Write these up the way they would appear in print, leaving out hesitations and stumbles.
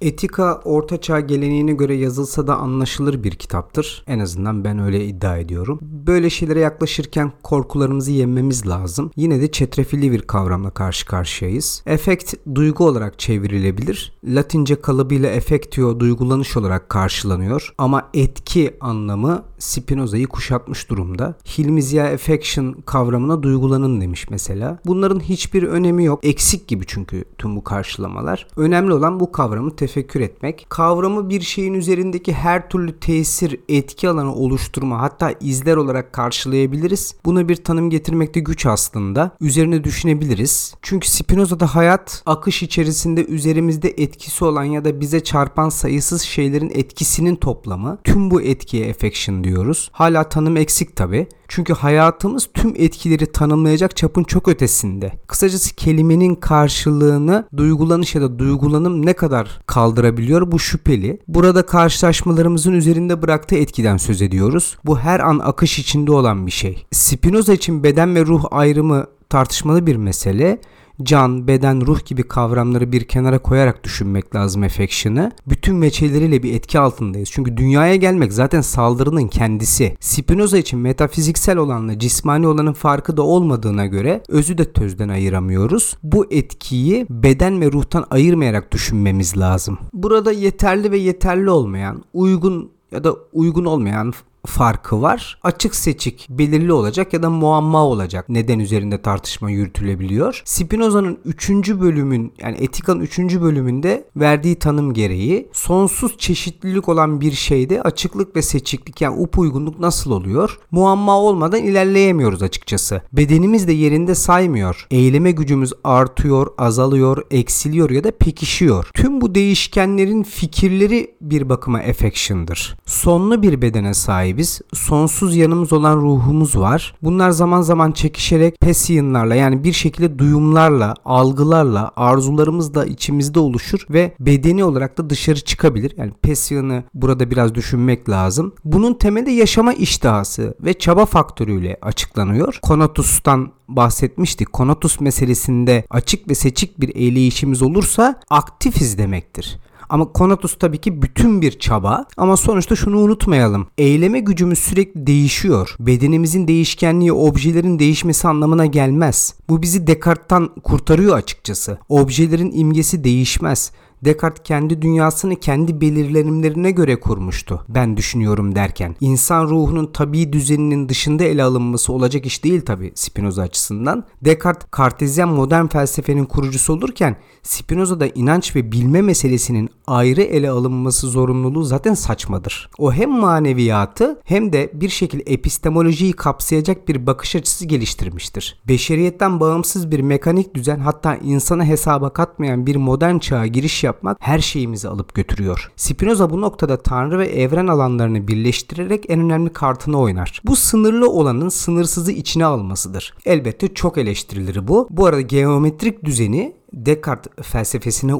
Etika, Ortaçağ geleneğine göre yazılsa da anlaşılır bir kitaptır. En azından ben öyle iddia ediyorum. Böyle şeylere yaklaşırken korkularımızı yenmemiz lazım. Yine de çetrefilli bir kavramla karşı karşıyayız. Affect, duygu olarak çevrilebilir. Latince kalıbıyla affectio, duygulanış olarak karşılanıyor. Ama etki anlamı Spinoza'yı kuşatmış durumda. Hilmi Ziya affection kavramına duygulanın demiş mesela. Bunların hiçbir önemi yok. Eksik gibi çünkü tüm bu karşılamalar. Önemli olan bu kavramı tefekkür etmek. Kavramı bir şeyin üzerindeki her türlü tesir, etki alanı oluşturma, hatta izler olarak karşılayabiliriz. Buna bir tanım getirmekte güç aslında. Üzerine düşünebiliriz. Çünkü Spinoza'da hayat, akış içerisinde üzerimizde etkisi olan ya da bize çarpan sayısız şeylerin etkisinin toplamı. Tüm bu etkiye affection diyoruz. Hala tanım eksik tabii. Çünkü hayatımız tüm etkileri tanımlayacak çapın çok ötesinde. Kısacası kelimenin karşılığını duygulanış ya da duygulanım ne kadar kaldırabiliyor bu şüpheli. Burada karşılaşmalarımızın üzerinde bıraktığı etkiden söz ediyoruz. Bu her an akış içinde olan bir şey. Spinoza için beden ve ruh ayrımı tartışmalı bir mesele. Can, beden, ruh gibi kavramları bir kenara koyarak düşünmek lazım affection'ı. Bütün meçeleriyle bir etki altındayız. Çünkü dünyaya gelmek zaten saldırının kendisi. Spinoza için metafiziksel olanla cismani olanın farkı da olmadığına göre özü de tözden ayıramıyoruz. Bu etkiyi beden ve ruhtan ayırmayarak düşünmemiz lazım. Burada yeterli ve yeterli olmayan, uygun ya da uygun olmayan farkı var. Açık seçik belirli olacak ya da muamma olacak. Neden üzerinde tartışma yürütülebiliyor? Spinoza'nın 3. bölümün yani Etika'nın 3. bölümünde verdiği tanım gereği sonsuz çeşitlilik olan bir şeyde açıklık ve seçiklik yani upuygunluk nasıl oluyor? Muamma olmadan ilerleyemiyoruz açıkçası. Bedenimiz de yerinde saymıyor. Eyleme gücümüz artıyor, azalıyor, eksiliyor ya da pekişiyor. Tüm bu değişkenlerin fikirleri bir bakıma affection'dır. Sonlu bir bedene sahip biz sonsuz yanımız olan ruhumuz var. Bunlar zaman zaman çekişerek passionlarla yani bir şekilde duyumlarla, algılarla, arzularımızla içimizde oluşur ve bedeni olarak da dışarı çıkabilir. Yani passion'ı burada biraz düşünmek lazım. Bunun temeli yaşama iştahası ve çaba faktörüyle açıklanıyor. Conatus'tan bahsetmiştik. Conatus meselesinde açık ve seçik bir eyleyişimiz olursa aktifiz demektir. Ama conatus tabii ki bütün bir çaba ama sonuçta şunu unutmayalım. Eyleme gücümüz sürekli değişiyor. Bedenimizin değişkenliği objelerin değişmesi anlamına gelmez. Bu bizi Descartes'tan kurtarıyor açıkçası. Objelerin imgesi değişmez. Descartes kendi dünyasını kendi belirlenimlerine göre kurmuştu. Ben düşünüyorum derken. İnsan ruhunun tabii düzeninin dışında ele alınması olacak iş değil tabii Spinoza açısından. Descartes, Kartezyen modern felsefenin kurucusu olurken Spinoza'da inanç ve bilme meselesinin ayrı ele alınması zorunluluğu zaten saçmadır. O hem maneviyatı hem de bir şekilde epistemolojiyi kapsayacak bir bakış açısı geliştirmiştir. Beşeriyetten bağımsız bir mekanik düzen hatta insana hesaba katmayan bir modern çağa giriş yapmak her şeyimizi alıp götürüyor. Spinoza bu noktada tanrı ve evren alanlarını birleştirerek en önemli kartını oynar. Bu sınırlı olanın sınırsızı içine almasıdır. Elbette çok eleştirilir bu. Bu arada geometrik düzeni Descartes felsefesine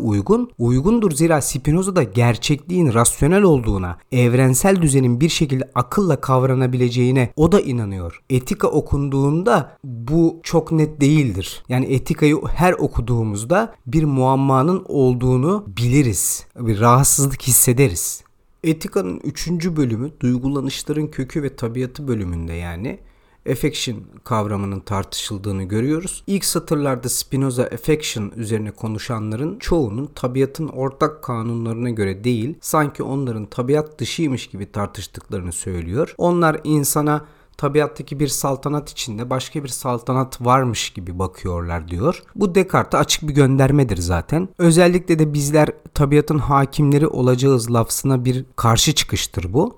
uygundur zira Spinoza da gerçekliğin rasyonel olduğuna, evrensel düzenin bir şekilde akılla kavranabileceğine o da inanıyor. Etika okunduğunda bu çok net değildir. Yani etikayı her okuduğumuzda bir muammanın olduğunu biliriz, bir rahatsızlık hissederiz. Etika'nın 3. bölümü duygulanışların kökü ve tabiatı bölümünde yani affection kavramının tartışıldığını görüyoruz. İlk satırlarda Spinoza affection üzerine konuşanların çoğunun tabiatın ortak kanunlarına göre değil, sanki onların tabiat dışıymış gibi tartıştıklarını söylüyor. Onlar insana tabiattaki bir saltanat içinde başka bir saltanat varmış gibi bakıyorlar diyor. Bu Descartes'e açık bir göndermedir zaten. Özellikle de bizler tabiatın hakimleri olacağız lafzına bir karşı çıkıştır bu.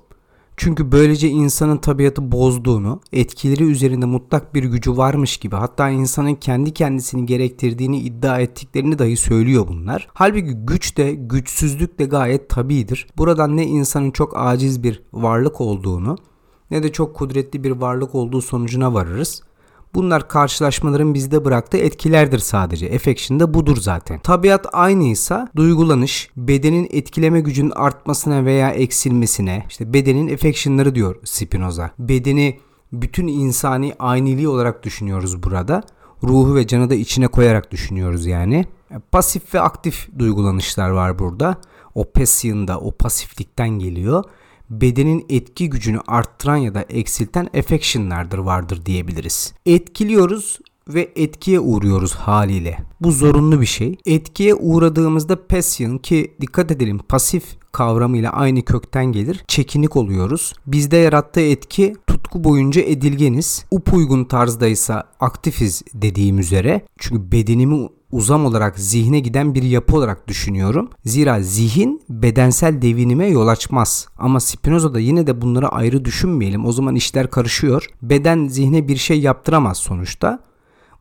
Çünkü böylece insanın tabiatı bozduğunu, etkileri üzerinde mutlak bir gücü varmış gibi hatta insanın kendi kendisini gerektirdiğini iddia ettiklerini dahi söylüyor bunlar. Halbuki güç de güçsüzlük de gayet tabidir. Buradan ne insanın çok aciz bir varlık olduğunu ne de çok kudretli bir varlık olduğu sonucuna varırız. Bunlar karşılaşmaların bizde bıraktığı etkilerdir sadece. Affection da budur zaten. Tabiat aynıysa duygulanış, bedenin etkileme gücünün artmasına veya eksilmesine, işte bedenin affectionları diyor Spinoza. Bedeni bütün insani ayniliği olarak düşünüyoruz burada. Ruhu ve canı da içine koyarak düşünüyoruz yani. Pasif ve aktif duygulanışlar var burada. o passion'da, o pasiflikten geliyor. Bedenin etki gücünü arttıran ya da eksilten affection'lardır vardır diyebiliriz. Etkiliyoruz ve etkiye uğruyoruz haliyle. Bu zorunlu bir şey. Etkiye uğradığımızda passion, ki dikkat edelim pasif kavramıyla aynı kökten gelir, çekinik oluyoruz. Bizde yarattığı etki tutku boyunca edilgeniz. Upuygun tarzdaysa aktifiz dediğim üzere. Çünkü bedenimi uzam olarak zihne giden bir yapı olarak düşünüyorum. Zira zihin bedensel devinime yol açmaz. Ama Spinoza'da yine de bunları ayrı düşünmeyelim. O zaman işler karışıyor. Beden zihne bir şey yaptıramaz sonuçta.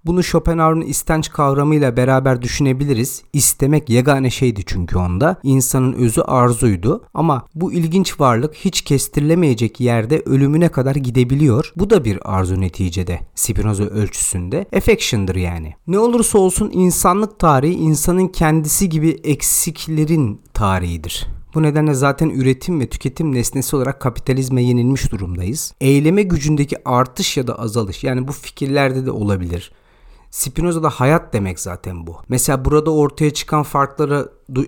Bunu Schopenhauer'un istenç kavramıyla beraber düşünebiliriz. İstemek yegane şeydi çünkü onda. İnsanın özü arzuydu. Ama bu ilginç varlık hiç kestirilemeyecek yerde ölümüne kadar gidebiliyor. Bu da bir arzu neticede. Spinoza ölçüsünde affection'dır yani. Ne olursa olsun insanlık tarihi insanın kendisi gibi eksiklerin tarihidir. Bu nedenle zaten üretim ve tüketim nesnesi olarak kapitalizme yenilmiş durumdayız. Eyleme gücündeki artış ya da azalış, yani bu fikirlerde de olabilir. Spinoza'da hayat demek zaten bu. Mesela burada ortaya çıkan farklara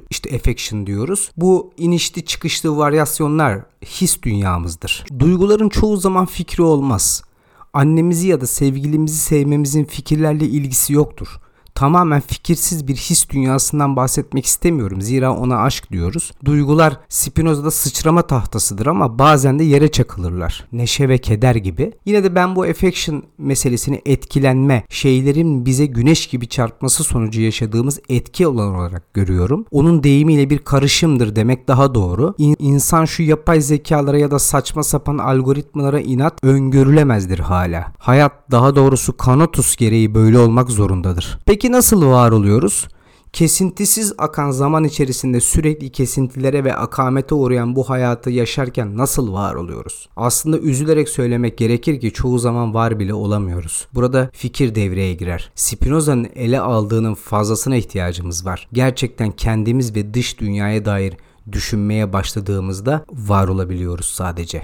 işte affection diyoruz. Bu inişli çıkışlı varyasyonlar his dünyamızdır. Duyguların çoğu zaman fikri olmaz. Annemizi ya da sevgilimizi sevmemizin fikirlerle ilgisi yoktur. Tamamen fikirsiz bir his dünyasından bahsetmek istemiyorum. Zira ona aşk diyoruz. Duygular Spinoza'da sıçrama tahtasıdır ama bazen de yere çakılırlar. Neşe ve keder gibi. Yine de ben bu affection meselesini etkilenme, şeylerin bize güneş gibi çarpması sonucu yaşadığımız etki olan olarak görüyorum. Onun deyimiyle bir karışımdır demek daha doğru. İnsan şu yapay zekalara ya da saçma sapan algoritmalara inat öngörülemezdir hala. Hayat, daha doğrusu conatus gereği böyle olmak zorundadır. Peki nasıl var oluyoruz? Kesintisiz akan zaman içerisinde sürekli kesintilere ve akamete uğrayan bu hayatı yaşarken nasıl var oluyoruz? Aslında üzülerek söylemek gerekir ki çoğu zaman var bile olamıyoruz. Burada fikir devreye girer. Spinoza'nın ele aldığının fazlasına ihtiyacımız var. Gerçekten kendimiz ve dış dünyaya dair düşünmeye başladığımızda var olabiliyoruz sadece.